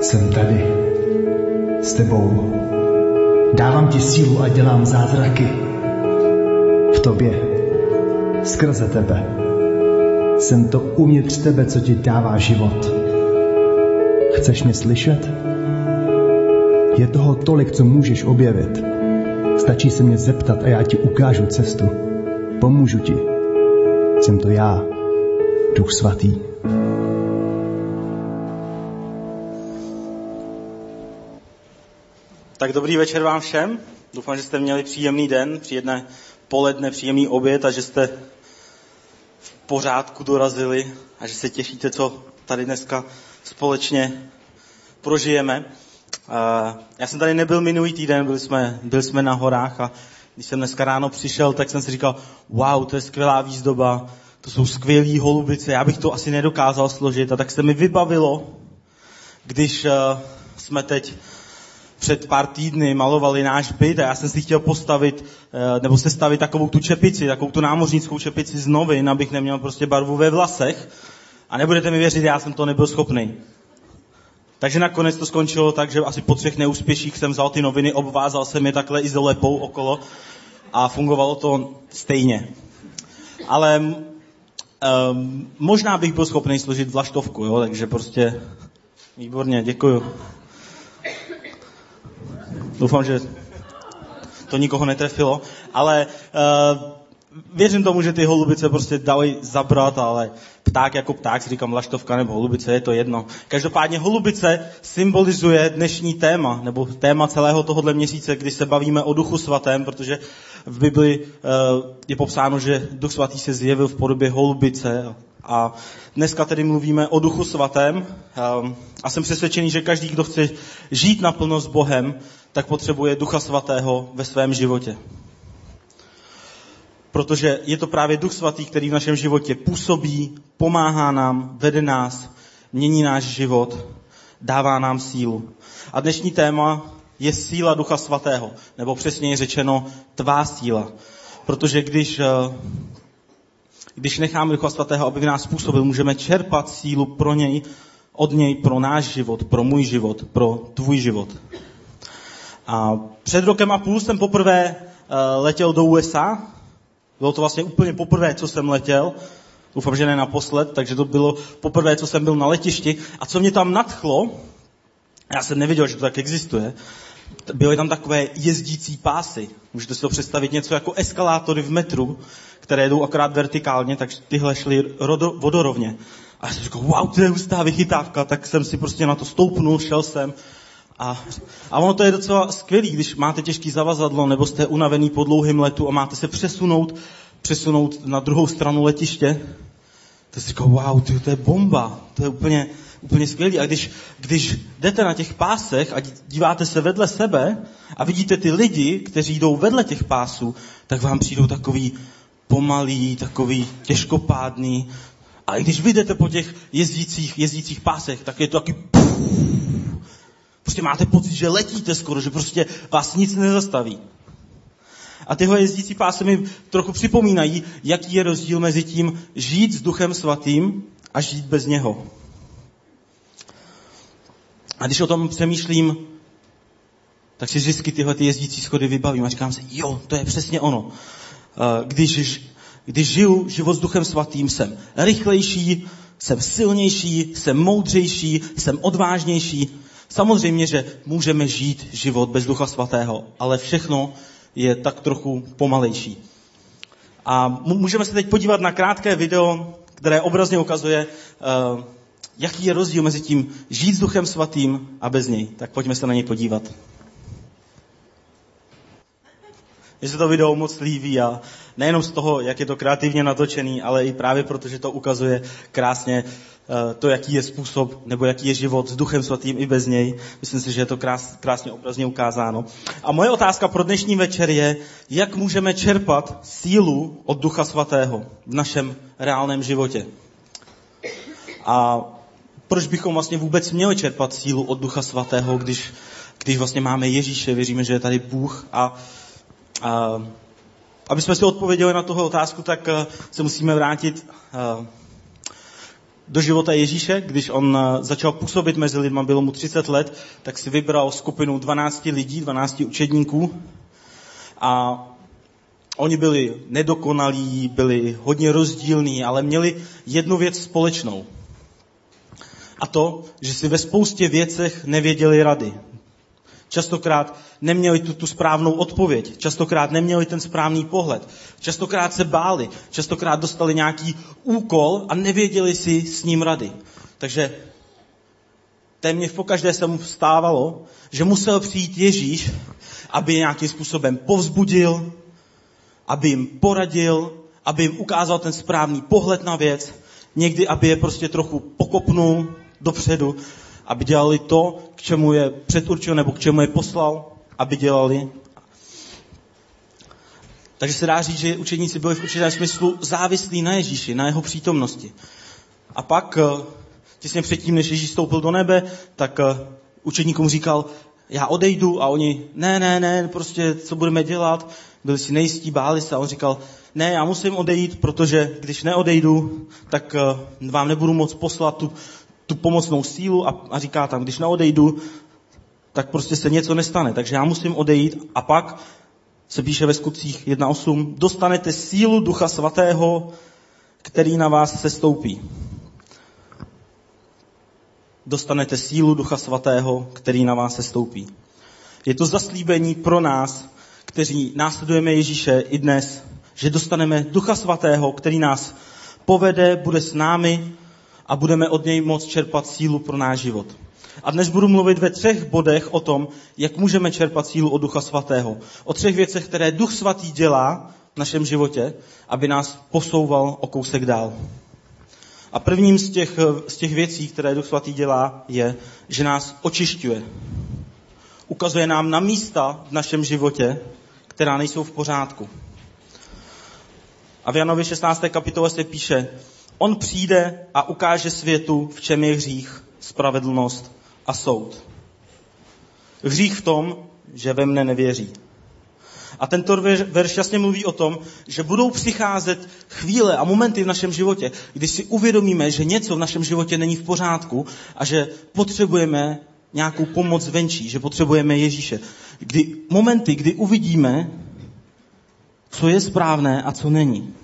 Jsem tady, s tebou. Dávám ti sílu a dělám zázraky. V tobě, skrze tebe. Jsem to uvnitř tebe, co ti dává život. Chceš mě slyšet? Je toho tolik, co můžeš objevit. Stačí se mě zeptat a já ti ukážu cestu. Pomůžu ti. Jsem to já, Duch Svatý. Tak dobrý večer vám všem. Doufám, že jste měli příjemný den, příjemné poledne, příjemný oběd a že jste v pořádku dorazili a že se těšíte, co tady dneska společně prožijeme. Já jsem tady nebyl minulý týden, byli jsme na horách a když jsem dneska ráno přišel, tak jsem si říkal, wow, to je skvělá výzdoba, to jsou skvělý holubice, já bych to asi nedokázal složit. A tak se mi vybavilo, když jsme teď před pár týdny malovali náš byt a já jsem si chtěl postavit, nebo sestavit takovou tu čepici, takovou tu námořnickou čepici z novin, abych neměl prostě barvu ve vlasech. A nebudete mi věřit, já jsem to nebyl schopný. Takže nakonec to skončilo tak, že asi po 3 neúspěších jsem vzal ty noviny, obvázal jsem je takhle i zelepou okolo a fungovalo to stejně. Ale možná bych byl schopný složit vlaštovku, jo? Takže prostě výborně, děkuju. Doufám, že to nikoho netrefilo, ale věřím tomu, že ty holubice prostě dali zabrat, ale pták jako pták, si říkám vlaštovka nebo holubice, je to jedno. Každopádně holubice symbolizuje dnešní téma, nebo téma celého tohohle měsíce, kdy se bavíme o Duchu Svatém, protože v Bibli je popsáno, že Duch Svatý se zjevil v podobě holubice. A dneska tedy mluvíme o Duchu Svatém a jsem přesvědčený, že každý, kdo chce žít naplno s Bohem, tak potřebuje Ducha Svatého ve svém životě. Protože je to právě Duch Svatý, který v našem životě působí, pomáhá nám, vede nás, mění náš život, dává nám sílu. A dnešní téma je síla Ducha Svatého, nebo přesněji řečeno tvá síla. Protože když necháme Ducha Svatého, aby v nás působil, můžeme čerpat sílu pro něj, od něj pro náš život, pro můj život, pro tvůj život. A před 1,5 rokem jsem poprvé letěl do USA. Bylo to vlastně úplně poprvé, co jsem letěl. Doufám, že ne naposled, takže to bylo poprvé, co jsem byl na letišti. A co mě tam nadchlo, já jsem nevěděl, že to tak existuje, byly tam takové jezdící pásy. Můžete si to představit něco jako eskalátory v metru, které jdou akorát vertikálně, takže tyhle šly vodorovně. A já jsem říkal, wow, to je hustá vychytávka, tak jsem si prostě na to stoupnul, šel jsem. A ono to je docela skvělý, když máte těžký zavazadlo nebo jste unavený po dlouhém letu a máte se přesunout na druhou stranu letiště. To si říkám, wow, tyjo, to je bomba, to je úplně skvělý. A když jdete na těch pásech a díváte se vedle sebe a vidíte ty lidi, kteří jdou vedle těch pásů, tak vám přijdou takový pomalý, takový těžkopádný. A i když vy jdete po těch jezdících pásech, tak je to taky prostě máte pocit, že letíte skoro, že prostě vás nic nezastaví. A tyhle jezdící pásy mi trochu připomínají, jaký je rozdíl mezi tím žít s Duchem Svatým a žít bez něho. A když o tom přemýšlím, tak si vždycky tyhle jezdící schody vybavím a říkám si, jo, to je přesně ono. Když žiju život s Duchem Svatým, jsem rychlejší, jsem silnější, jsem moudřejší, jsem odvážnější. Samozřejmě, že můžeme žít život bez Ducha Svatého, ale všechno je tak trochu pomalejší. A můžeme se teď podívat na krátké video, které obrazně ukazuje, jaký je rozdíl mezi tím žít s Duchem Svatým a bez něj. Tak pojďme se na něj podívat. Mně se to video moc líbí a nejenom z toho, jak je to kreativně natočený, ale i právě proto, že to ukazuje krásně to, jaký je způsob, nebo jaký je život s Duchem Svatým i bez něj. Myslím si, že je to krásně obrazně ukázáno. A moje otázka pro dnešní večer je, jak můžeme čerpat sílu od Ducha Svatého v našem reálném životě. A proč bychom vlastně vůbec měli čerpat sílu od Ducha Svatého, když vlastně máme Ježíše, věříme, že je tady Bůh a aby jsme si odpověděli na tuhle otázku, tak se musíme vrátit do života Ježíše, když on začal působit mezi lidmi, bylo mu 30 let, tak si vybral skupinu 12 lidí, 12 učedníků a oni byli nedokonalí, byli hodně rozdílní, ale měli jednu věc společnou. A to, že si ve spoustě věcech nevěděli rady. Častokrát neměli tu správnou odpověď, častokrát neměli ten správný pohled, častokrát se báli, častokrát dostali nějaký úkol a nevěděli si s ním rady. Takže téměř pokaždé se mu stávalo, že musel přijít Ježíš, aby je nějakým způsobem povzbudil, aby jim poradil, aby jim ukázal ten správný pohled na věc, někdy aby je prostě trochu pokopnul dopředu, aby dělali to, k čemu je předurčil nebo k čemu je poslal, aby dělali. Takže se dá říct, že učedníci byli v určitém smyslu závislí na Ježíši, na jeho přítomnosti. A pak, těsně předtím, než Ježíš stoupil do nebe, tak učedníkům říkal, já odejdu, a oni, ne, prostě co budeme dělat, byli si nejistí, báli se, a on říkal, ne, já musím odejít, protože když neodejdu, tak vám nebudu moc poslat tu pomocnou sílu a říká tam, když neodejdu, tak prostě se něco nestane, takže já musím odejít a pak se píše ve Skutcích 1.8, dostanete sílu Ducha Svatého, který na vás sestoupí. Dostanete sílu Ducha Svatého, který na vás sestoupí. Je to zaslíbení pro nás, kteří následujeme Ježíše i dnes, že dostaneme Ducha Svatého, který nás povede, bude s námi, a budeme od něj moct čerpat sílu pro náš život. A dnes budu mluvit ve 3 bodech o tom, jak můžeme čerpat sílu od Ducha Svatého. O 3 věcech, které Duch Svatý dělá v našem životě, aby nás posouval o kousek dál. A prvním z těch věcí, které Duch Svatý dělá, je, že nás očišťuje. Ukazuje nám na místa v našem životě, která nejsou v pořádku. A v Janově 16. kapitole se píše, on přijde a ukáže světu, v čem je hřích, spravedlnost a soud. Hřích v tom, že ve mne nevěří. A tento verš jasně mluví o tom, že budou přicházet chvíle a momenty v našem životě, kdy si uvědomíme, že něco v našem životě není v pořádku a že potřebujeme nějakou pomoc venčí, že potřebujeme Ježíše. Momenty, kdy uvidíme, co je správné a co není.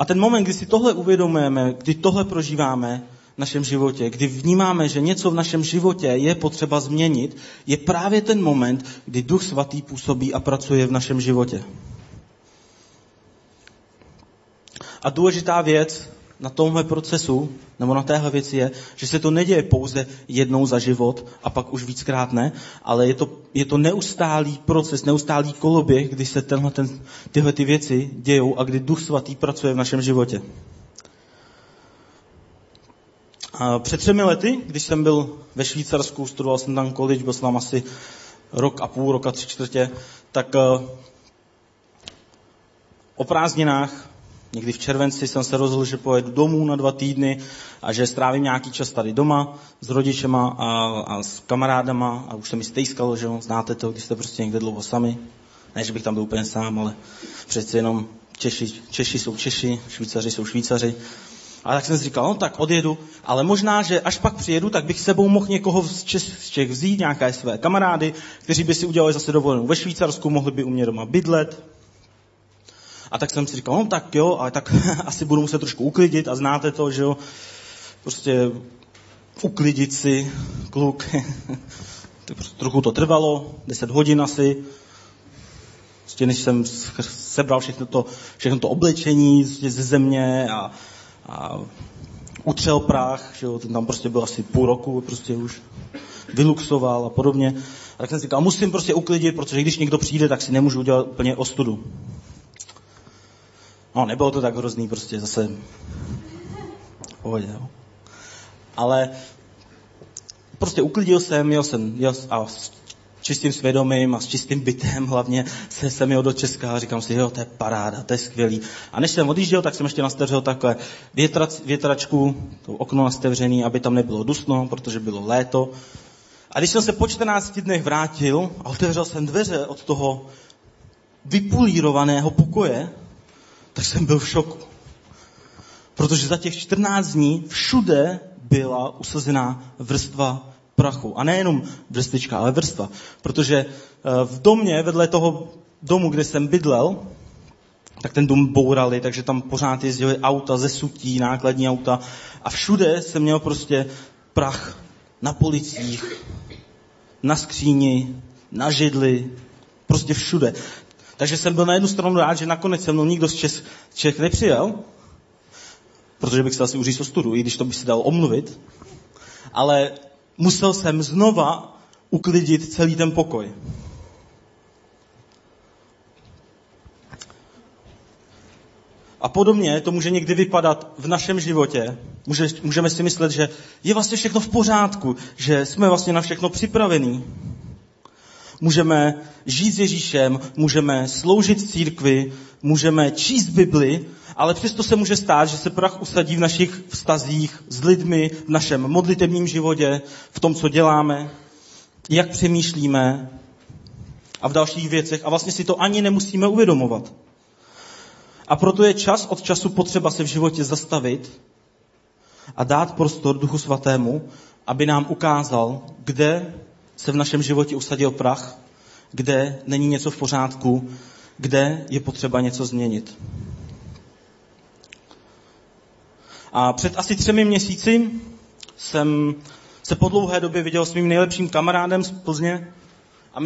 A ten moment, kdy si tohle uvědomujeme, kdy tohle prožíváme v našem životě, kdy vnímáme, že něco v našem životě je potřeba změnit, je právě ten moment, kdy Duch Svatý působí a pracuje v našem životě. A důležitá věc na tomhle procesu, nebo na téhle věci je, že se to neděje pouze jednou za život a pak už víckrát ne, ale je to neustálý proces, neustálý koloběh, kdy se tyhle ty věci dějou a kdy Duch Svatý pracuje v našem životě. A před 3 lety, když jsem byl ve Švýcarsku, studoval jsem tam college, byl jsem tam asi 1,5 roku, 3/4, tak o prázdninách, někdy v červenci, jsem se rozhodl, že pojedu domů na 2 týdny a že strávím nějaký čas tady doma s rodičema a s kamarádama a už se mi stejskalo, že znáte to, když jste prostě někde dlouho sami. Ne, že bych tam byl úplně sám, ale přeci jenom Češi jsou Češi, Švýcaři jsou Švýcaři. A tak jsem si říkal, no tak odjedu, ale možná, že až pak přijedu, tak bych s sebou mohl někoho z Čech vzít, nějaké své kamarády, kteří by si udělali zase dovolenou ve Švýcarsku, mohli by u mě doma bydlet. A tak jsem si říkal, no tak jo, ale tak asi budu muset trošku uklidit a znáte to, že jo, prostě uklidit si kluk. Trochu to trvalo, 10 hodin asi, prostě než jsem sebral všechno to oblečení ze země a utřel prach, že jo, ten tam prostě byl asi 0,5 roku, prostě už vyluxoval a podobně. A tak jsem si říkal, musím prostě uklidit, protože když někdo přijde, tak si nemůžu udělat úplně ostudu. No, nebylo to tak hrozný, prostě zase v pohodě, jo. Ale prostě uklidil jsem, jel a s čistým svědomím a s čistým bytem hlavně jsem jel do Česka a říkám si, jo, to je paráda, to je skvělý. A než jsem odjížděl, tak jsem ještě nastevřel takhle větračku, to okno nastevřený, aby tam nebylo dusno, protože bylo léto. A když jsem se po 14 dnech vrátil a otevřel jsem dveře od toho vypulírovaného pokoje, tak jsem byl v šoku. Protože za těch 14 dní všude byla usazená vrstva prachu. A nejenom vrstvička, ale vrstva. Protože v domě, vedle toho domu, kde jsem bydlel, tak ten dům bourali, takže tam pořád jezdili auta ze sutí, nákladní auta. A všude jsem měl prostě prach na policích, na skříni, na židli, prostě všude. Takže jsem byl na jednu stranu rád, že nakonec se mnou nikdo z Čech nepřijel, protože bych se asi uřízl studu, i když to by se dalo omluvit, ale musel jsem znova uklidit celý ten pokoj. A podobně to může někdy vypadat v našem životě. Můžeme si myslet, že je vlastně všechno v pořádku, že jsme vlastně na všechno připravení. Můžeme žít s Ježíšem, můžeme sloužit církvi, můžeme číst Bibli, ale přesto se může stát, že se prach usadí v našich vztazích s lidmi, v našem modlitevním životě, v tom, co děláme, jak přemýšlíme a v dalších věcech. A vlastně si to ani nemusíme uvědomovat. A proto je čas od času potřeba se v životě zastavit a dát prostor Duchu Svatému, aby nám ukázal, kde se v našem životě usadil prach, kde není něco v pořádku, kde je potřeba něco změnit. A před asi 3 měsíci jsem se po dlouhé době viděl s mým nejlepším kamarádem z Plzně a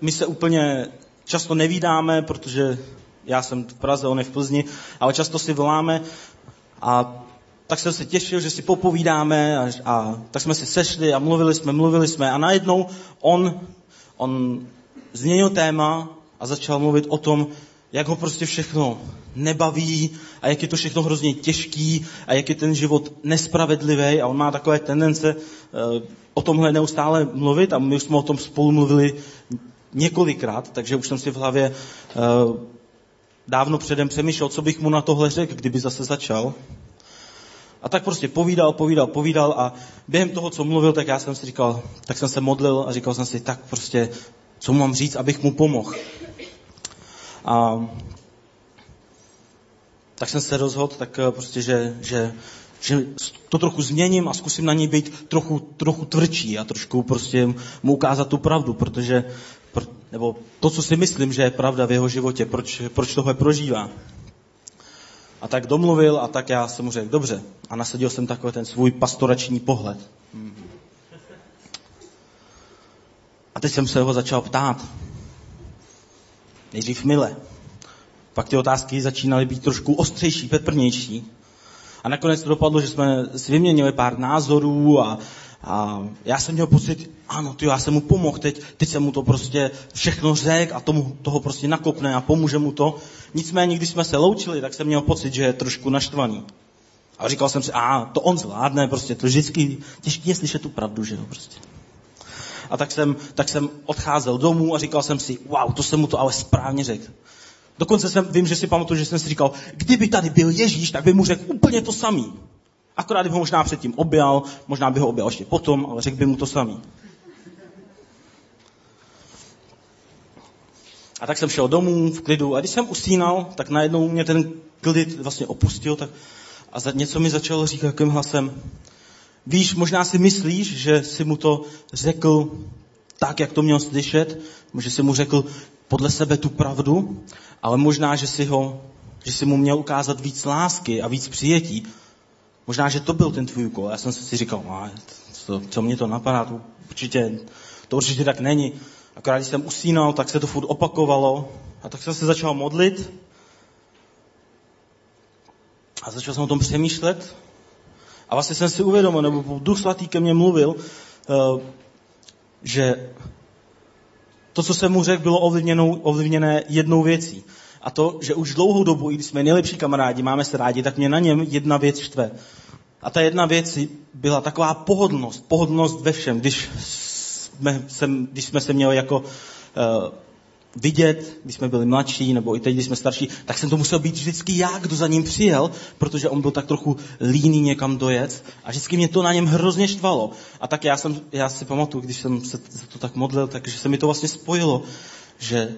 my se úplně často nevídáme, protože já jsem v Praze, on je v Plzni, ale často si voláme a tak jsem se těšil, že si popovídáme a tak jsme si sešli a mluvili jsme a najednou on změnil téma a začal mluvit o tom, jak ho prostě všechno nebaví a jak je to všechno hrozně těžký a jak je ten život nespravedlivý a on má takové tendence o tomhle neustále mluvit a my už jsme o tom spolu mluvili několikrát, takže už jsem si v hlavě dávno předem přemýšlel, co bych mu na tohle řekl, kdyby zase začal. A tak prostě povídal a během toho, co mluvil, tak já jsem si říkal, tak jsem se modlil a říkal jsem si, tak prostě, co mám říct, abych mu pomohl. A tak jsem se rozhodl, tak prostě, že to trochu změním a zkusím na něj být trochu tvrdší a trošku prostě mu ukázat tu pravdu, protože nebo to, co si myslím, že je pravda v jeho životě, proč tohle prožívá. A tak domluvil a tak já jsem mu řekl, dobře. A nasadil jsem takový ten svůj pastorační pohled. A teď jsem se ho začal ptát. Nejdřív mile. Pak ty otázky začínaly být trošku ostřejší, peprnější. A nakonec to dopadlo, že jsme si vyměnili pár názorů a já jsem měl pocit, ano, já jsem mu pomohl, teď jsem mu to prostě všechno řekl a toho prostě nakopne a pomůže mu to. Nicméně, když jsme se loučili, tak jsem měl pocit, že je trošku naštvaný. A říkal jsem si, to on zvládne, prostě to vždycky těžký je slyšet tu pravdu, že jo, prostě. A tak jsem odcházel domů a říkal jsem si, to jsem mu to ale správně řekl. Dokonce vím, že si pamatuju, že jsem si říkal, kdyby tady byl Ježíš, tak by mu řekl úplně to samý. Akorát by ho možná předtím objal, možná by ho objal ještě potom, ale řekl by mu to samý. A tak jsem šel domů v klidu a když jsem usínal, tak najednou mě ten klid vlastně opustil a něco mi začalo říkat jakým hlasem. Víš, možná si myslíš, že si mu to řekl tak, jak to měl slyšet, že si mu řekl podle sebe tu pravdu, ale možná, že si mu měl ukázat víc lásky a víc přijetí. Možná, že to byl ten tvůj úkol. Já jsem si říkal, co mě to napadá, to určitě tak není. Akorát, když jsem usínal, tak se to furt opakovalo a tak jsem se začal modlit a začal jsem o tom přemýšlet a vlastně jsem si uvědomil, nebo Duch Svatý ke mně mluvil, že to, co jsem mu řekl, bylo ovlivněné jednou věcí. A to, že už dlouhou dobu, i když jsme nejlepší kamarádi, máme se rádi, tak mě na něm jedna věc štve. A ta jedna věc byla taková pohodlnost ve všem. Když jsme se měli jako vidět, když jsme byli mladší, nebo i teď, když jsme starší, tak jsem to musel být vždycky já, kdo za ním přijel, protože on byl tak trochu líný někam dojet a vždycky mě to na něm hrozně štvalo. A tak já si pamatuju, když jsem se to tak modlil, takže se mi to vlastně spojilo, že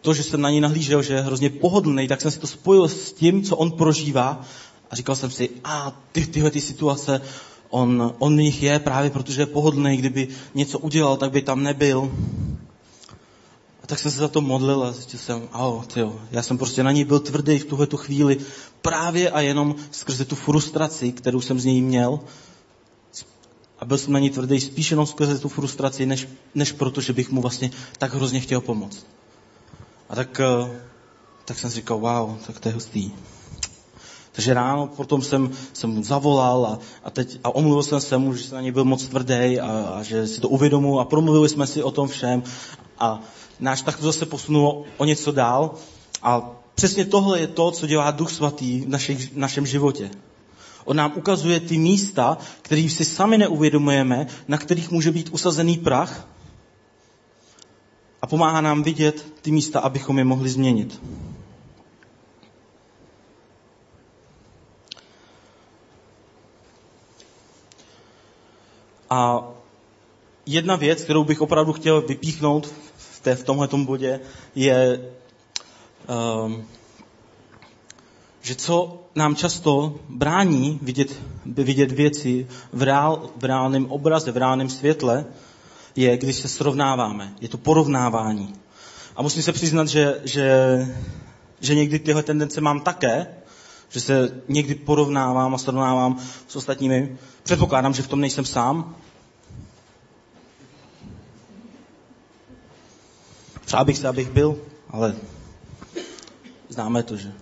to, že jsem na něj nahlížel, že je hrozně pohodlný, tak jsem si to spojil s tím, co on prožívá a A říkal jsem si, tyhle ty situace, on v nich je právě protože je pohodlný, kdyby něco udělal, tak by tam nebyl. A tak jsem se za to modlil a zjistil jsem, já jsem prostě na něj byl tvrdý v tuhletu chvíli, právě a jenom skrze tu frustraci, kterou jsem z něj měl. A byl jsem na něj tvrdý spíš jenom skrze tu frustraci, než proto, že bych mu vlastně tak hrozně chtěl pomoct. A tak jsem si říkal, tak to je hustý. Takže ráno potom jsem mu zavolal a omluvil jsem se mu, že jsem na něj byl moc tvrdý a že si to uvědomuji a promluvili jsme si o tom všem a náš tak to zase posunulo o něco dál a přesně tohle je to, co dělá Duch Svatý v našem životě. On nám ukazuje ty místa, kterým si sami neuvědomujeme, na kterých může být usazený prach a pomáhá nám vidět ty místa, abychom je mohli změnit. A jedna věc, kterou bych opravdu chtěl vypíchnout v tomhletom bodě, je, že co nám často brání vidět věci v reálném obraze, v reálném světle, je, když se srovnáváme. Je to porovnávání. A musím se přiznat, že někdy tyhle tendence mám také, že se někdy porovnávám a srovnávám s ostatními. Předpokládám, že v tom nejsem sám. Přál bych se, abych byl, ale známe to, že?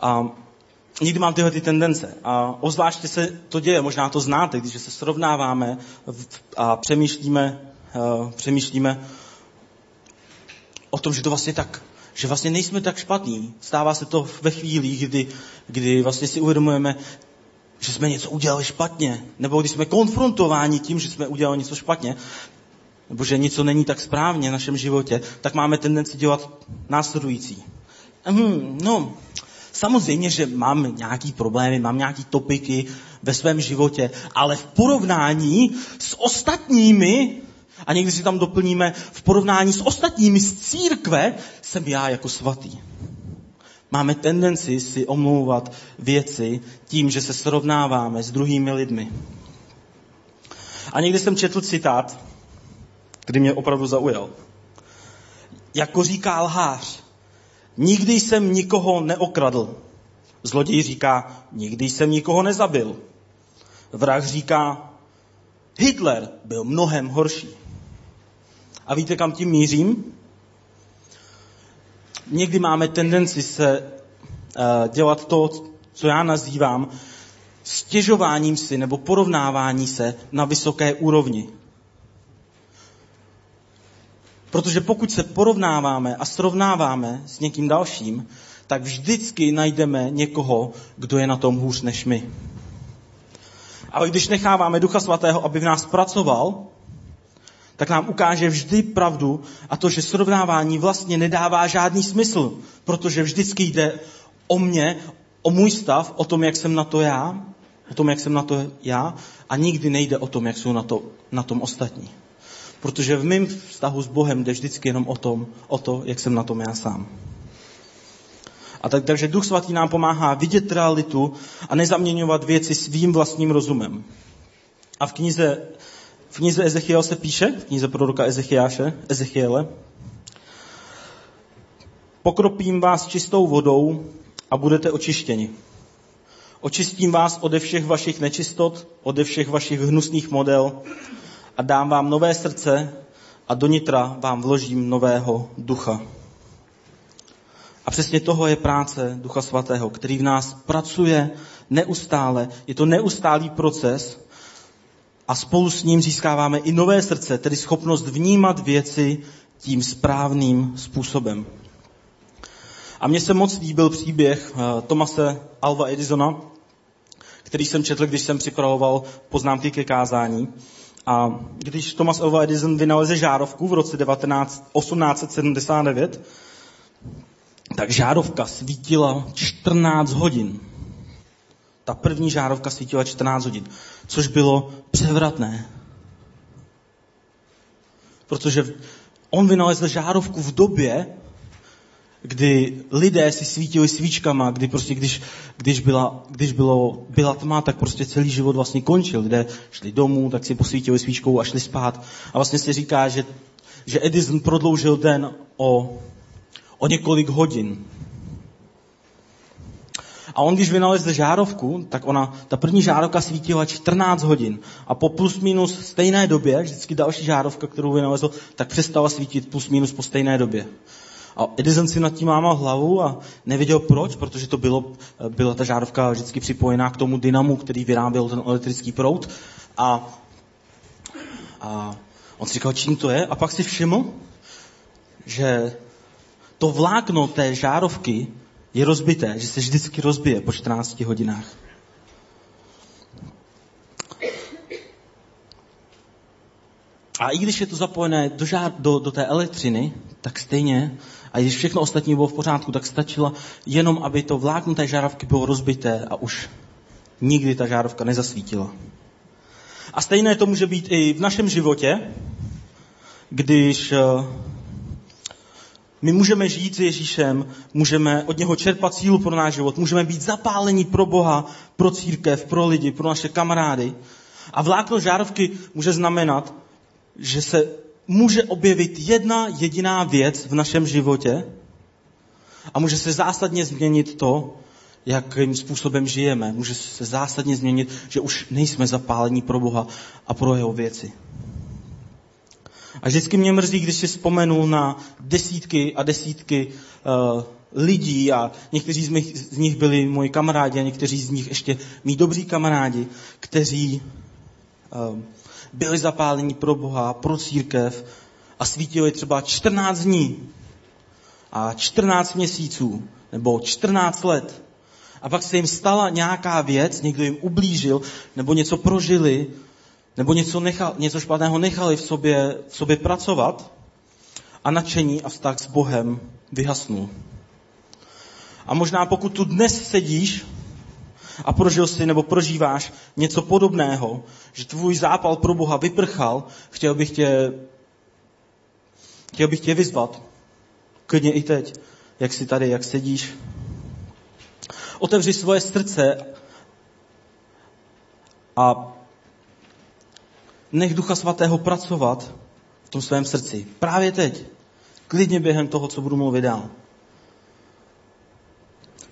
A někdy mám tyhle tendence. A obzvláště se to děje, možná to znáte, když se srovnáváme a přemýšlíme o tom, že to vlastně tak, že vlastně nejsme tak špatní. Stává se to ve chvíli, kdy vlastně si uvědomujeme, že jsme něco udělali špatně, nebo když jsme konfrontováni tím, že jsme udělali něco špatně, nebo že něco není tak správně v našem životě, tak máme tendenci dělat následující. Samozřejmě, že mám nějaký problémy, mám nějaký topiky ve svém životě, ale v porovnání s ostatními, a někdy si tam doplníme, v porovnání s ostatními z církve, jsem já jako svatý. Máme tendenci si omlouvat věci tím, že se srovnáváme s druhými lidmi. A někdy jsem četl citát, který mě opravdu zaujal. Jako říká lhář, nikdy jsem nikoho neokradl. Zloděj říká, nikdy jsem nikoho nezabil. Vrah říká, Hitler byl mnohem horší. A víte, kam tím mířím? Někdy máme tendenci se dělat to, co já nazývám stěžováním si nebo porovnávání se na vysoké úrovni. Protože pokud se porovnáváme a srovnáváme s někým dalším, tak vždycky najdeme někoho, kdo je na tom hůř než my. Ale když necháváme Ducha Svatého, aby v nás pracoval, tak nám ukáže vždy pravdu a to, že srovnávání vlastně nedává žádný smysl, protože vždycky jde o mě, o můj stav, o tom, jak jsem na to já, a nikdy nejde o tom, jak jsou na tom ostatní. Protože v mém vztahu s Bohem jde vždycky jenom o to, jak jsem na tom já sám. A takže Duch Svatý nám pomáhá vidět realitu a nezaměňovat věci svým vlastním rozumem. A v knize Ezechiel se píše, v knize proroka Ezechiele, pokropím vás čistou vodou a budete očištěni. Očistím vás ode všech vašich nečistot, ode všech vašich hnusných model, a dám vám nové srdce a donitra vám vložím nového ducha. A přesně toho je práce Ducha Svatého, který v nás pracuje neustále. Je to neustálý proces a spolu s ním získáváme i nové srdce, tedy schopnost vnímat věci tím správným způsobem. A mně se moc líbil příběh Thomase Alva Edisona, který jsem četl, když jsem připravoval poznámky ke kázání. A když Thomas Alva Edison vynaleze žárovku v roce 1879, tak žárovka svítila 14 hodin. Ta první žárovka svítila 14 hodin, což bylo převratné. Protože on vynalezl žárovku v době, kdy lidé si svítili svíčkama, kdy prostě když byla tma, tak prostě celý život vlastně končil. Lidé šli domů, tak si posvítili svíčkou a šli spát. A vlastně se říká, že Edison prodloužil den o několik hodin. A on, když vynalezl žárovku, tak ta první žárovka svítila 14 hodin. A po plus minus stejné době, vždycky další žárovka, kterou vynalezl, tak přestala svítit plus minus po stejné době. A Edison si nad tím lámal hlavu a nevěděl proč, protože to byla ta žárovka vždycky připojená k tomu dynamu, který vyráběl ten elektrický proud. A on si říkal, čím to je. A pak si všiml, že to vlákno té žárovky je rozbité, že se vždycky rozbije po 14 hodinách. A i když je to zapojené do té elektřiny, tak stejně, a i když všechno ostatní bylo v pořádku, tak stačilo jenom, aby to vlákno té žárovky bylo rozbité a už nikdy ta žárovka nezasvítila. A stejné to může být i v našem životě, když my můžeme žít s Ježíšem, můžeme od něho čerpat sílu pro náš život, můžeme být zapálení pro Boha, pro církev, pro lidi, pro naše kamarády. A vlákno žárovky může znamenat, že se může objevit jedna jediná věc v našem životě a může se zásadně změnit to, jakým způsobem žijeme. Může se zásadně změnit, že už nejsme zapálení pro Boha a pro jeho věci. A vždycky mě mrzí, když si vzpomenu na desítky a desítky lidí a někteří z nich byli moji kamarádi a někteří z nich ještě mý dobří kamarádi, kteří byli zapálení pro Boha, pro církev a svítili třeba 14 dní a 14 měsíců nebo 14 let. A pak se jim stala nějaká věc, někdo jim ublížil nebo něco prožili, nebo něco špatného nechali v sobě pracovat a nadšení a vztah s Bohem vyhasnul. A možná pokud tu dnes sedíš a prožil si nebo prožíváš něco podobného, že tvůj zápal pro Boha vyprchal, chtěl bych tě vyzvat, klidně i teď, jak jsi tady, jak sedíš. Otevři svoje srdce a nech Ducha Svatého pracovat v tom svém srdci. Právě teď. Klidně během toho, co budu mluvit dál.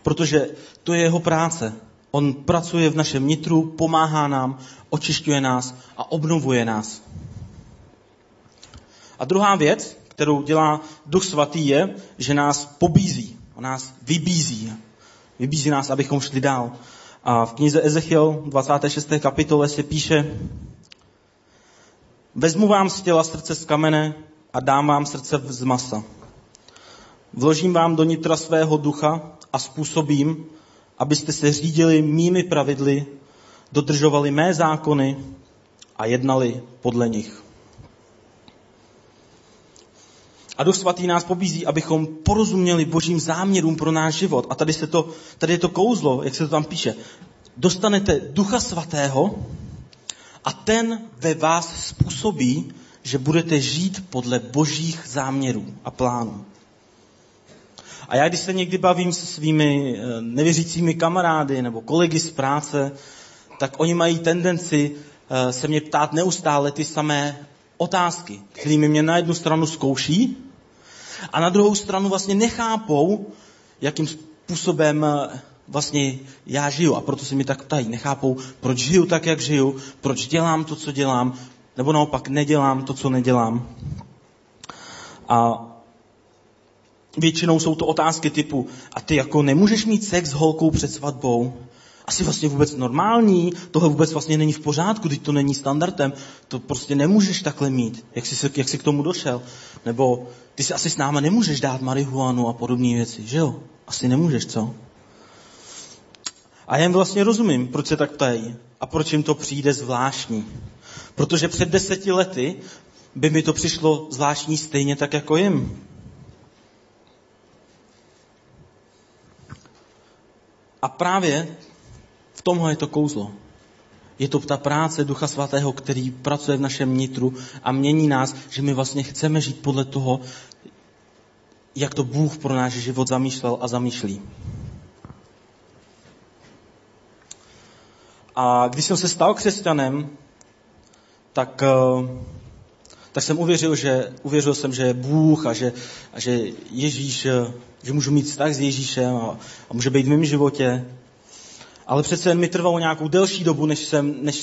Protože to je jeho práce. On pracuje v našem nitru, pomáhá nám, očišťuje nás a obnovuje nás. A druhá věc, kterou dělá Duch Svatý, je, že nás pobízí. On nás vybízí. Vybízí nás, abychom šli dál. A v knize Ezechiel 26. kapitole se píše: Vezmu vám z těla srdce z kamene a dám vám srdce z masa. Vložím vám do nitra svého ducha a způsobím, abyste se řídili mými pravidly, dodržovali mé zákony a jednali podle nich. A Duch Svatý nás pobízí, abychom porozuměli Božím záměrům pro náš život. A tady je to kouzlo, jak se to tam píše. Dostanete Ducha Svatého a ten ve vás způsobí, že budete žít podle božích záměrů a plánů. A já, když se někdy bavím se svými nevěřícími kamarády nebo kolegy z práce, tak oni mají tendenci se mě ptát neustále ty samé otázky, kterými mě na jednu stranu zkouší a na druhou stranu vlastně nechápou, jakým způsobem vlastně já žiju a proto se mi tak ptají. Nechápou, proč žiju tak, jak žiju, proč dělám to, co dělám, nebo naopak nedělám to, co nedělám. A většinou jsou to otázky typu: a ty jako nemůžeš mít sex s holkou před svatbou? Asi vlastně vůbec normální? Tohle vůbec vlastně není v pořádku, teď to není standardem. To prostě nemůžeš takhle mít. Jak jsi k tomu došel? Nebo ty si asi s náma nemůžeš dát marihuanu a podobné věci, že jo? Asi nemůžeš, co? A já jim vlastně rozumím, proč se tak ptají a proč jim to přijde zvláštní. Protože před 10 lety by mi to přišlo zvláštní stejně tak jako jim. A právě v tomhle je to kouzlo. Je to ta práce Ducha Svatého, který pracuje v našem nitru a mění nás, že my vlastně chceme žít podle toho, jak to Bůh pro náš život zamýšlel a zamýšlí. A když jsem se stal křesťanem, tak jsem uvěřil jsem, že je Bůh a že Ježíš, že můžu mít vztah s Ježíšem a může být v mém životě. Ale přece jen mi trvalo nějakou delší dobu, než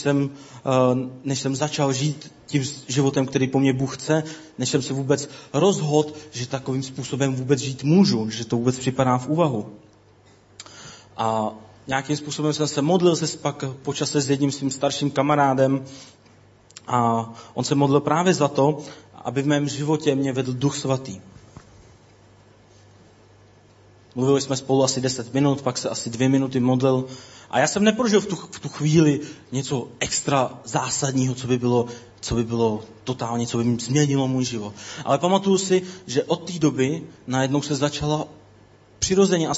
jsem začal žít tím životem, který po mně Bůh chce, než jsem se vůbec rozhodl, že takovým způsobem vůbec žít můžu, že to vůbec připadá v úvahu. A nějakým způsobem jsem se modlil, pak po čase s jedním svým starším kamarádem a on se modlil právě za to, aby v mém životě mě vedl Duch Svatý. Mluvili jsme spolu asi 10 minut, pak se asi 2 minuty modlil. A já jsem neprožil v tu chvíli něco extra zásadního, co by bylo totálně, co by mi změnilo můj život. Ale pamatuju si, že od té doby najednou se začalo přirozeně a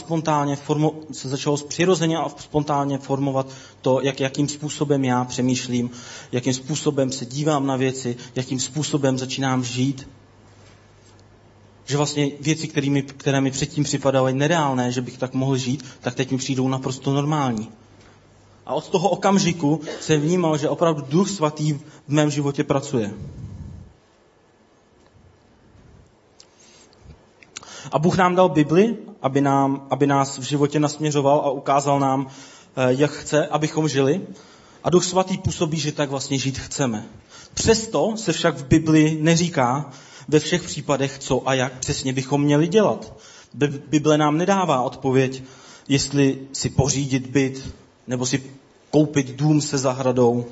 spontánně formovat to, jakým způsobem já přemýšlím, jakým způsobem se dívám na věci, jakým způsobem začínám žít. Že vlastně věci, které mi předtím připadaly nereálné, že bych tak mohl žít, tak teď mi přijdou naprosto normální. A od toho okamžiku jsem vnímal, že opravdu Duch Svatý v mém životě pracuje. A Bůh nám dal Bibli, aby nás v životě nasměřoval a ukázal nám, jak chce, abychom žili. A Duch Svatý působí, že tak vlastně žít chceme. Přesto se však v Bibli neříká ve všech případech, co a jak přesně bychom měli dělat. Bible nám nedává odpověď, jestli si pořídit byt, nebo si koupit dům se zahradou.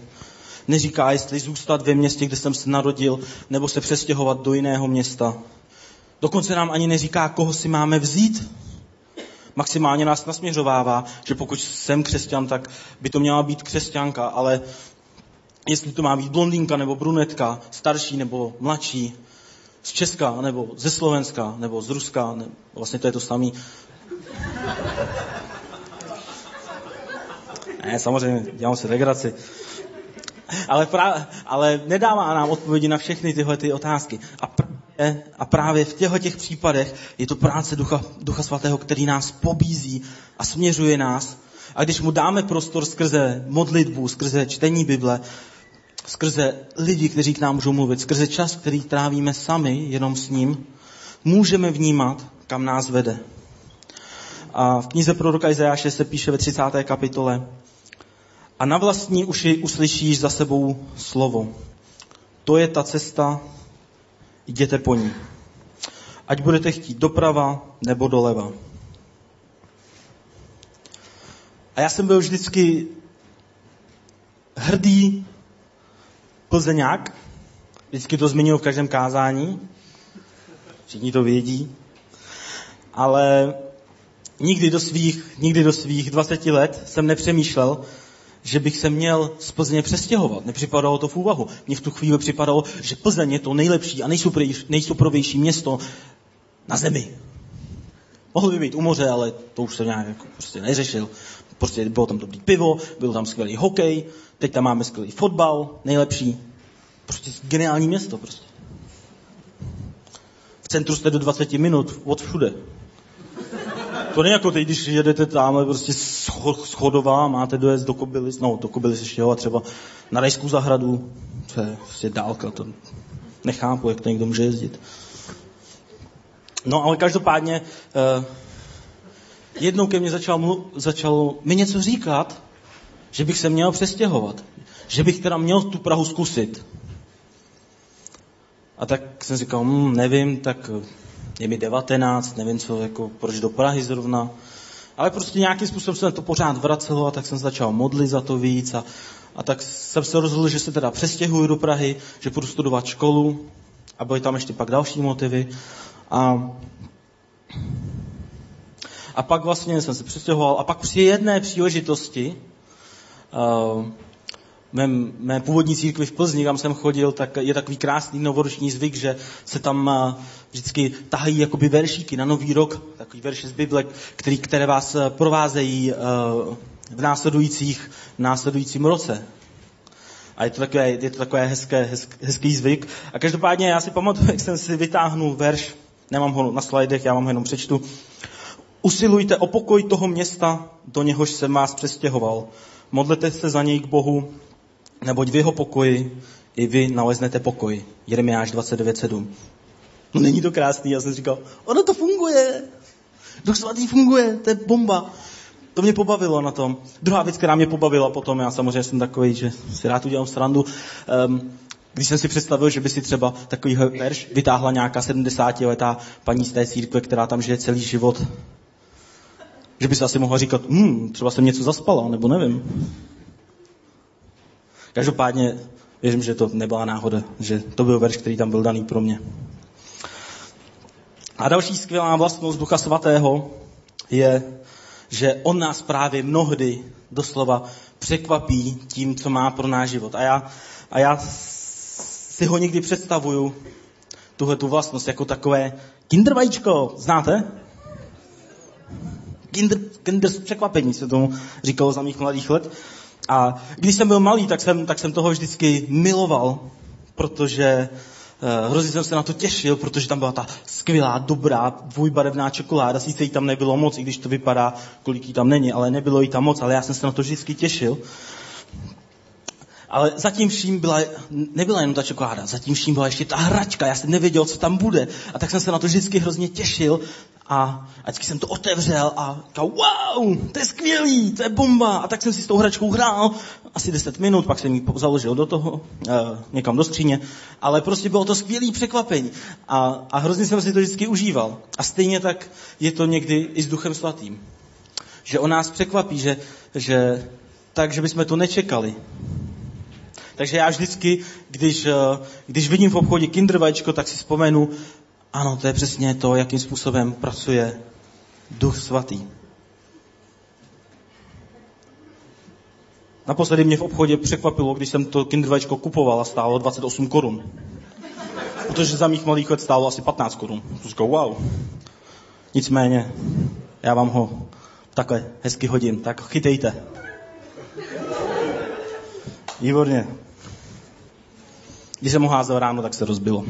Neříká, jestli zůstat ve městě, kde jsem se narodil, nebo se přestěhovat do jiného města. Dokonce nám ani neříká, koho si máme vzít. Maximálně nás nasměřovává, že pokud jsem křesťan, tak by to měla být křesťanka, ale jestli to má být blondýnka nebo brunetka, starší nebo mladší, z Česka nebo ze Slovenska nebo z Ruska, nebo vlastně to je to samý. Ne, samozřejmě, dělám si legraci. Ale nedává nám odpovědi na všechny tyhle ty otázky. A právě v těchto případech je to práce Ducha Svatého, který nás pobízí a směřuje nás. A když mu dáme prostor skrze modlitbu, skrze čtení Bible, skrze lidi, kteří k nám můžou mluvit, skrze čas, který trávíme sami, jenom s ním, můžeme vnímat, kam nás vede. A v knize proroka Izajáše se píše ve 30. kapitole: a na vlastní uši uslyšíš za sebou slovo. To je ta cesta, jděte po ní. Ať budete chtít doprava nebo doleva. A já jsem byl vždycky hrdý Plzeňák, vždycky to zmiňuji v každém kázání, všichni to vědí, ale nikdy do svých 20 let jsem nepřemýšlel, že bych se měl z Plzně přestěhovat. Nepřipadalo to v úvahu. Mně v tu chvíli připadalo, že Plzeň je to nejlepší a nejsuprovější město na zemi. Mohl by být u moře, ale to už jsem nějak jako prostě neřešil. Prostě bylo tam dobrý pivo, byl tam skvělý hokej, teď tam máme skvělý fotbal, nejlepší. Prostě geniální město prostě. V centru jste do 20 minut, od všude. To není jako teď, když jedete tamhle prostě schodová, máte dojezd do Kobylis, ještě a třeba na Rajskou zahradu, to je prostě dálka, to nechápu, jak to někdo může jezdit. No ale každopádně jednou ke mně začalo mi něco říkat, že bych se měl přestěhovat, že bych teda měl tu Prahu zkusit. A tak jsem říkal, nevím, tak je mi 19, nevím co, jako, proč do Prahy zrovna. Ale prostě nějakým způsobem se to pořád vracelo a tak jsem začal modlit za to víc a tak jsem se rozhodl, že se teda přestěhuju do Prahy, že půjdu studovat školu a byly tam ještě pak další motivy. A pak vlastně jsem se přestěhoval a pak při jedné příležitosti mé původní církvi v Plzni, kam jsem chodil, tak je takový krásný novoroční zvyk, že se tam vždycky tahají jakoby veršíky na nový rok, takový verše z Bible, které vás provázejí v následujícím roce. A je to takové hezký zvyk. A každopádně já si pamatuju, jak jsem si vytáhnul verš Nemám ho na slajdech, já vám ho jenom přečtu. Usilujte o pokoj toho města, do něhož jsem vás přestěhoval. Modlete se za něj k Bohu, neboť v jeho pokoji i vy naleznete pokoj. Jeremiáš 29.7. No není to krásný, já jsem říkal, ono to funguje. Duch svatý funguje, to je bomba. To mě pobavilo na tom. Druhá věc, která mě pobavila potom, já samozřejmě jsem takový, že si rád udělám srandu, když jsem si představil, že by si třeba takový verš vytáhla nějaká 70letá paní z té církve, která tam žije celý život, že by se asi mohla říkat, třeba jsem něco zaspala, nebo nevím. Každopádně věřím, že to nebyla náhoda, že to byl verš, který tam byl daný pro mě. A další skvělá vlastnost Ducha Svatého je, že on nás právě mnohdy doslova překvapí tím, co má pro náš život. A já si ho někdy představuju, tuhletu vlastnost, jako takové kinder vajíčko, znáte? Kinder z překvapení se tomu říkalo za mých mladých let. A když jsem byl malý, tak jsem toho vždycky miloval, protože hrozně jsem se na to těšil, protože tam byla ta skvělá, dobrá, dvojbarevná čokoláda. Sice jí tam nebylo moc, i když to vypadá, kolik jí tam není, ale nebylo jí tam moc, ale já jsem se na to vždycky těšil. Ale zatím vším nebyla jenom ta čokoláda, zatím vším byla ještě ta hračka, já jsem nevěděl, co tam bude. A tak jsem se na to vždycky hrozně těšil a vždycky jsem to otevřel a říkal, wow, to je skvělý, to je bomba. A tak jsem si s tou hračkou hrál asi 10 minut, pak jsem ji založil do toho, někam do skříně, ale prostě bylo to skvělý překvapení a hrozně jsem si to vždycky užíval. A stejně tak je to někdy i s Duchem Svatým, že on nás překvapí, že tak, že bychom to nečekali. Takže já vždycky, když vidím v obchodě Kinder vajíčko, tak si vzpomenu, ano, to je přesně to, jakým způsobem pracuje Duch Svatý. Naposledy mě v obchodě překvapilo, když jsem to Kinder vajíčko kupoval a stálo 28 korun. Protože za mých malých let stálo asi 15 korun. Říkám, wow. Nicméně, já vám ho takhle hezky hodím, tak chytejte. Výborně. Když jsem ho házel ráno, tak se rozbilo.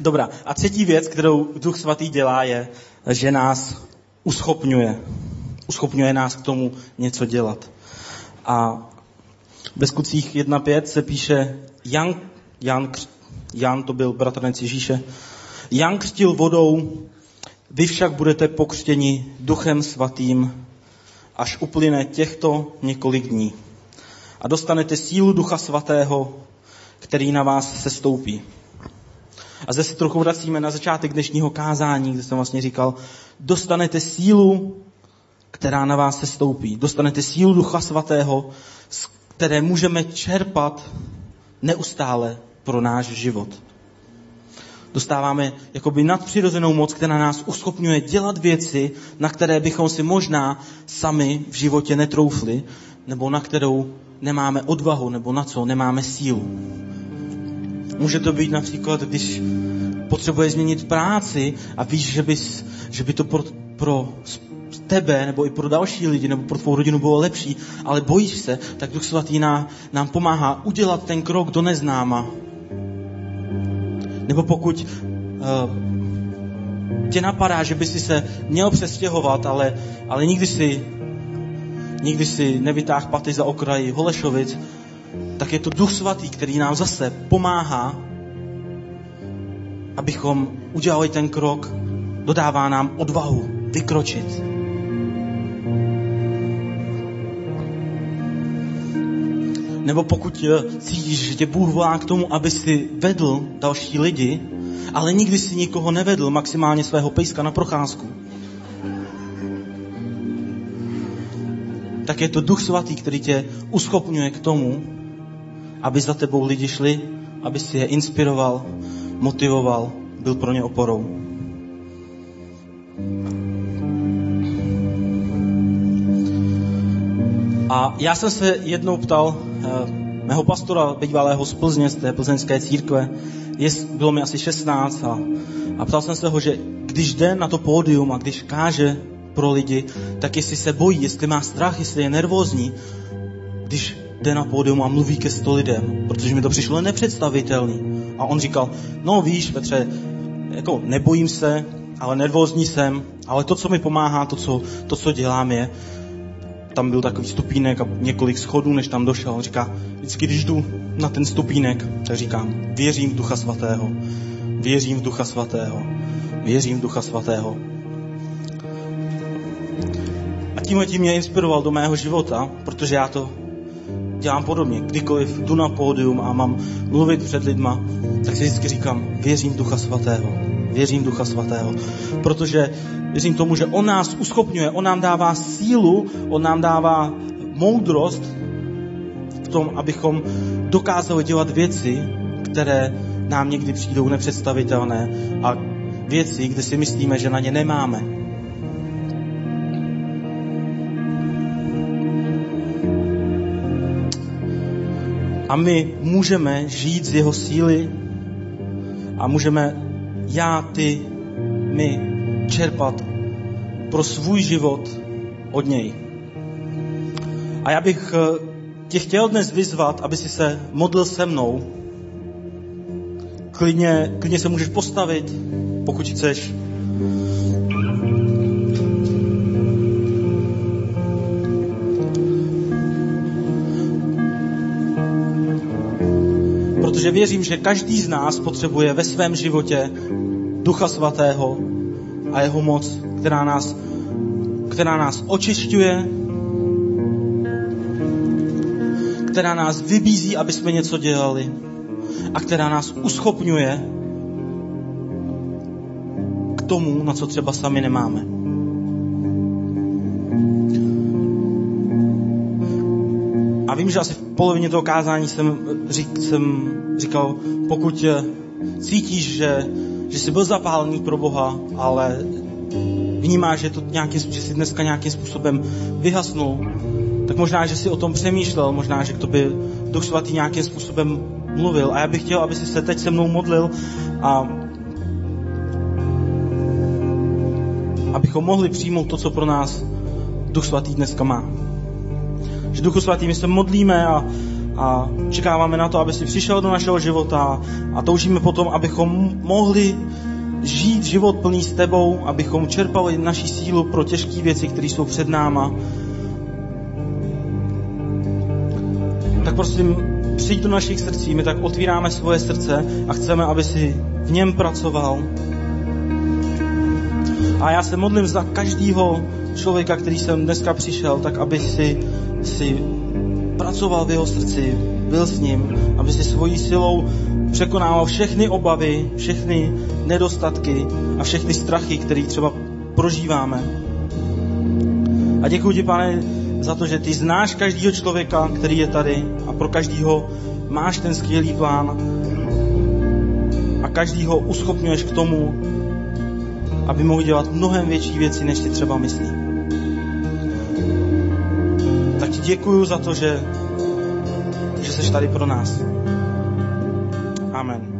Dobrá. A třetí věc, kterou Duch Svatý dělá, je, že nás uschopňuje. Uschopňuje nás k tomu něco dělat. A ve Skutcích 1.5 se píše, Jan to byl bratranec Ježíše, Jan křtil vodou, vy však budete pokřtěni Duchem Svatým, až uplyne těchto několik dní. A dostanete sílu Ducha Svatého, který na vás sestoupí. A zde se trochu vracíme na začátek dnešního kázání, kde jsem vlastně říkal, dostanete sílu, která na vás sestoupí. Dostanete sílu Ducha Svatého, z které můžeme čerpat neustále pro náš život. Dostáváme jakoby nadpřirozenou moc, která nás uschopňuje dělat věci, na které bychom si možná sami v životě netroufli, nebo na kterou nemáme odvahu, nebo na co nemáme sílu. Může to být například, když potřebuješ změnit práci a víš, že by to pro tebe, nebo i pro další lidi, nebo pro tvou rodinu bylo lepší, ale bojíš se, tak Duch Svatý nám pomáhá udělat ten krok do neznáma. Nebo pokud tě napadá, že by si se měl přestěhovat, ale nikdy si nevytáhl paty za okraji Holešovic, tak je to Duch Svatý, který nám zase pomáhá, abychom udělali ten krok, dodává nám odvahu vykročit. Nebo pokud cítíš, že tě Bůh volá k tomu, aby si vedl další lidi, ale nikdy si nikoho nevedl, maximálně svého pejska na procházku, tak je to Duch Svatý, který tě uschopňuje k tomu, aby za tebou lidi šli, aby si je inspiroval, motivoval, byl pro ně oporou. A já jsem se jednou ptal mého pastora bývalého z Plzně, z té plzeňské církve, bylo mi asi 16 a ptal jsem se ho, že když jde na to pódium a když káže pro lidi, tak jestli se bojí, jestli má strach, jestli je nervózní, když jde na pódium a mluví ke 100 lidem, protože mi to přišlo nepředstavitelný. A on říkal, no víš, Petře, jako nebojím se, ale nervózní jsem, ale to, co mi pomáhá, to, co dělám je, tam byl takový stupínek a několik schodů, než tam došel. On říká, vždycky, když jdu na ten stupínek, tak říkám, věřím v Ducha Svatého, věřím v Ducha Svatého, věřím v Ducha Svatého. A tím mě inspiroval do mého života, protože já to dělám podobně. Kdykoliv jdu na pódium a mám mluvit před lidma, tak si vždycky říkám, věřím v Ducha Svatého, věřím v Ducha Svatého, protože věřím tomu, že on nás uschopňuje, on nám dává sílu, on nám dává moudrost v tom, abychom dokázali dělat věci, které nám někdy přijdou nepředstavitelné a věci, kde si myslíme, že na ně nemáme. A my můžeme žít z jeho síly a můžeme já, ty, my čerpat pro svůj život od něj. A já bych tě chtěl dnes vyzvat, aby si se modlil se mnou. Klidně se můžeš postavit, pokud chceš. Protože věřím, že každý z nás potřebuje ve svém životě Ducha Svatého a jeho moc, která nás očišťuje, která nás vybízí, aby jsme něco dělali a která nás uschopňuje k tomu, na co třeba sami nemáme. A vím, že asi v polovině toho kázání jsem říkal, pokud cítíš, že jsi byl zapálený pro Boha, ale vnímáš, že jsi dneska nějakým způsobem vyhasnul, tak možná, že jsi o tom přemýšlel, možná, že k tobě Duch Svatý nějakým způsobem mluvil. A já bych chtěl, aby jsi se teď se mnou modlil a abychom mohli přijmout to, co pro nás Duch Svatý dneska má. Že Duchu Svatý, my se modlíme a čekáváme na to, aby si přišel do našeho života a toužíme potom, abychom mohli žít život plný s tebou, abychom čerpali naši sílu pro těžké věci, které jsou před náma. Tak prosím, přijď do našich srdcí, my tak otvíráme svoje srdce a chceme, aby si v něm pracoval. A já se modlím za každého člověka, který jsem dneska přišel, tak aby si pracoval v jeho srdci, byl s ním, aby si svojí silou překonával všechny obavy, všechny nedostatky a všechny strachy, které třeba prožíváme. A děkuji ti, Pane, za to, že ty znáš každého člověka, který je tady a pro každého máš ten skvělý plán a každého uschopňuješ k tomu, aby mohl dělat mnohem větší věci, než si třeba myslí. Tak ti děkuju za to, že jsi tady pro nás. Amen.